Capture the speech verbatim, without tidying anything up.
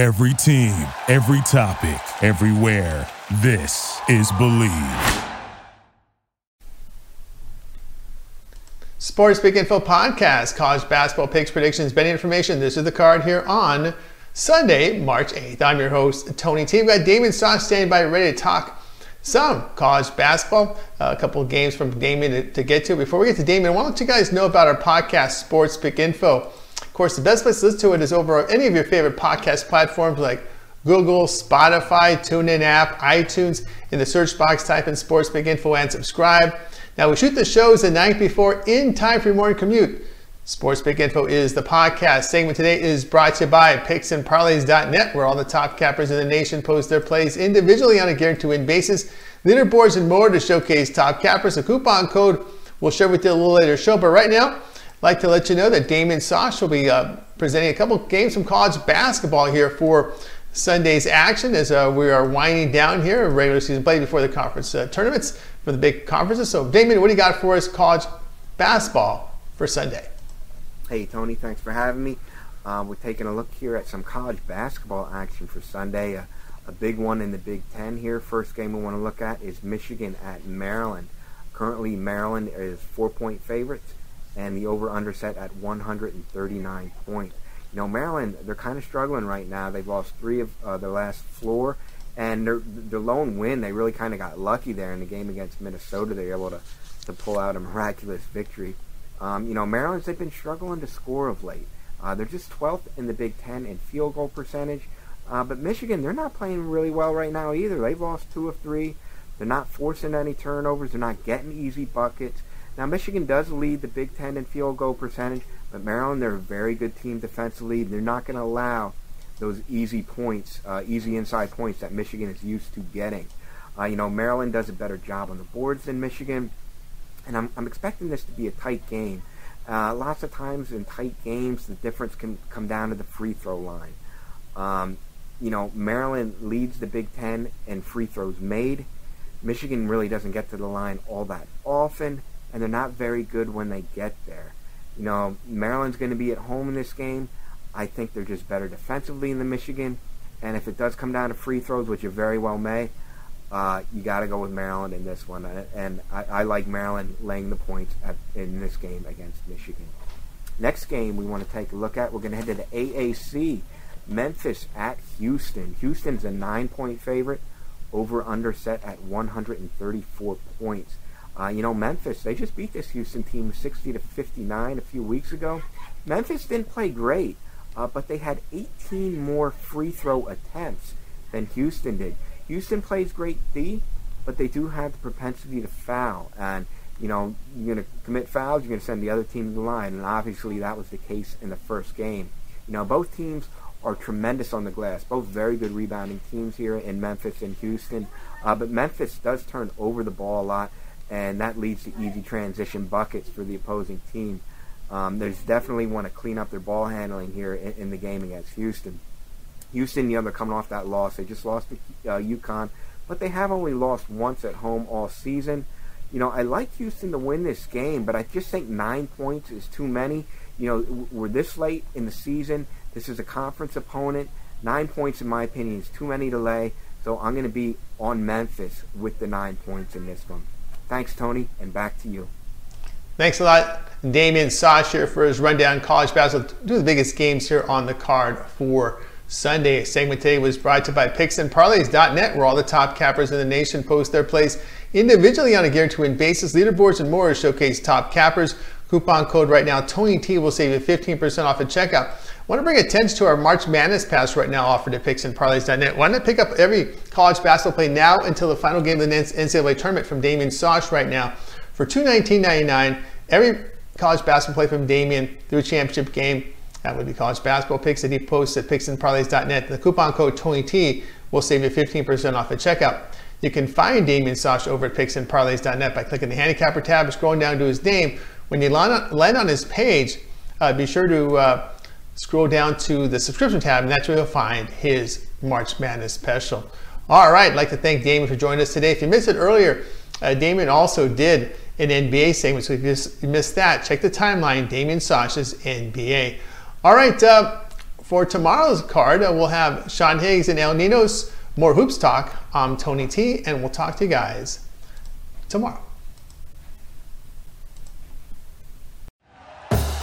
Every team, every topic, everywhere. This is Believe. Sports Big Info Podcast, college basketball picks, predictions, betting information. This is the card here on Sunday, March eighth. I'm your host, Tony T. We've got Damon Stoss standing by, ready to talk some college basketball. Uh, a couple of games from Damon to, to get to. Before we get to Damon, why don't you guys know about our podcast, Sports Pick Info? Of course, the best place to listen to it is over on any of your favorite podcast platforms like Google, Spotify, TuneIn app, iTunes. In the search box, type in Sports Pick Info and subscribe. Now, we shoot the shows the night before in time for your morning commute. Sports Pick Info is the podcast. Segment today is brought to you by Picks and Parlays dot net, where all the top cappers in the nation post their plays individually on a guaranteed-win basis. Leaderboards and more to showcase top cappers. A coupon code we'll share with you a little later show. But right now, I'd like to let you know that Damon Stoss will be uh, presenting a couple games from college basketball here for Sunday's action as uh, we are winding down here in regular season play before the conference uh, tournaments for the big conferences. So, Damon, what do you got for us college basketball for Sunday? Hey, Tony, thanks for having me. Uh, we're taking a look here at some college basketball action for Sunday. Uh, a big one in the Big Ten here. First game we want to look at is Michigan at Maryland. Currently, Maryland is four-point favorites, and the over-under set at one hundred thirty-nine points. You know, Maryland, they're kind of struggling right now. They've lost three of uh, their last four, and their, their lone win, they really kind of got lucky there in the game against Minnesota. They were able to, to pull out a miraculous victory. Um, you know, Maryland's, they've been struggling to score of late. Uh, they're just twelfth in the Big Ten in field goal percentage. Uh, but Michigan, they're not playing really well right now either. They've lost two of three. They're not forcing any turnovers. They're not getting easy buckets. Now, Michigan does lead the Big Ten in field goal percentage, but Maryland, they're a very good team defensively. They're not going to allow those easy points, uh, easy inside points that Michigan is used to getting. Uh, you know, Maryland does a better job on the boards than Michigan. And I'm, I'm expecting this to be a tight game. Uh, lots of times in tight games, the difference can come down to the free throw line. Um, you know, Maryland leads the Big Ten in free throws made. Michigan really doesn't get to the line all that often, and they're not very good when they get there. You know, Maryland's going to be at home in this game. I think they're just better defensively than Michigan. And if it does come down to free throws, which it very well may, Uh, you got to go with Maryland in this one, and I, I like Maryland laying the points at, in this game against Michigan. Next game we want to take a look at, we're going to head to the A A C, Memphis at Houston. Houston's a nine-point favorite, over-under set at one hundred thirty-four points. Uh, you know, Memphis, they just beat this Houston team sixty to fifty-nine a few weeks ago. Memphis didn't play great, uh, but they had eighteen more free throw attempts than Houston did. Houston plays great D, but they do have the propensity to foul. And, you know, you're going to commit fouls, you're going to send the other team to the line. And obviously that was the case in the first game. You know, both teams are tremendous on the glass. Both very good rebounding teams here in Memphis and Houston. Uh, but Memphis does turn over the ball a lot, and that leads to easy transition buckets for the opposing team. Um, they definitely want to clean up their ball handling here in, in the game against Houston. Houston, you know, they're coming off that loss. They just lost to uh, UConn, but they have only lost once at home all season. You know, I like Houston to win this game, but I just think nine points is too many. You know, we're this late in the season. This is a conference opponent. Nine points, in my opinion, is too many to lay, so I'm going to be on Memphis with the nine points in this one. Thanks, Tony, and back to you. Thanks a lot, Damon Stoss here for his rundown college basketball. Two of the biggest games here on the card for Sunday. Segment today was brought to you by Picks and Parlays dot net, where all the top cappers in the nation post their plays individually on a guaranteed win basis. Leaderboards and more to showcase top cappers. Coupon code right now, Tony T, will save you fifteen percent off at checkout. I want to bring attention to our March Madness Pass right now offered at Picks and Parlays dot net. Why not pick up every college basketball play now until the final game of the N C double A tournament from Damon Stoss right now for two hundred nineteen dollars and ninety-nine cents. Every college basketball play from Damon through championship game. That would be college basketball picks that he posts at Picks and Parlays dot net. The coupon code Tony T will save you fifteen percent off at checkout. You can find Damon Stoss over at Picks and Parlays dot net by clicking the handicapper tab and scrolling down to his name. When you land on his page, uh, be sure to uh, scroll down to the subscription tab, and that's where you'll find his March Madness special. All right, I'd like to thank Damon for joining us today. If you missed it earlier, uh, Damon also did an N B A segment, so if you missed that, check the timeline, Damon Stoss's N B A. All right, uh, For tomorrow's card, we'll have Sean Higgs and El Nino's More Hoops Talk. I'm Tony T, and we'll talk to you guys tomorrow.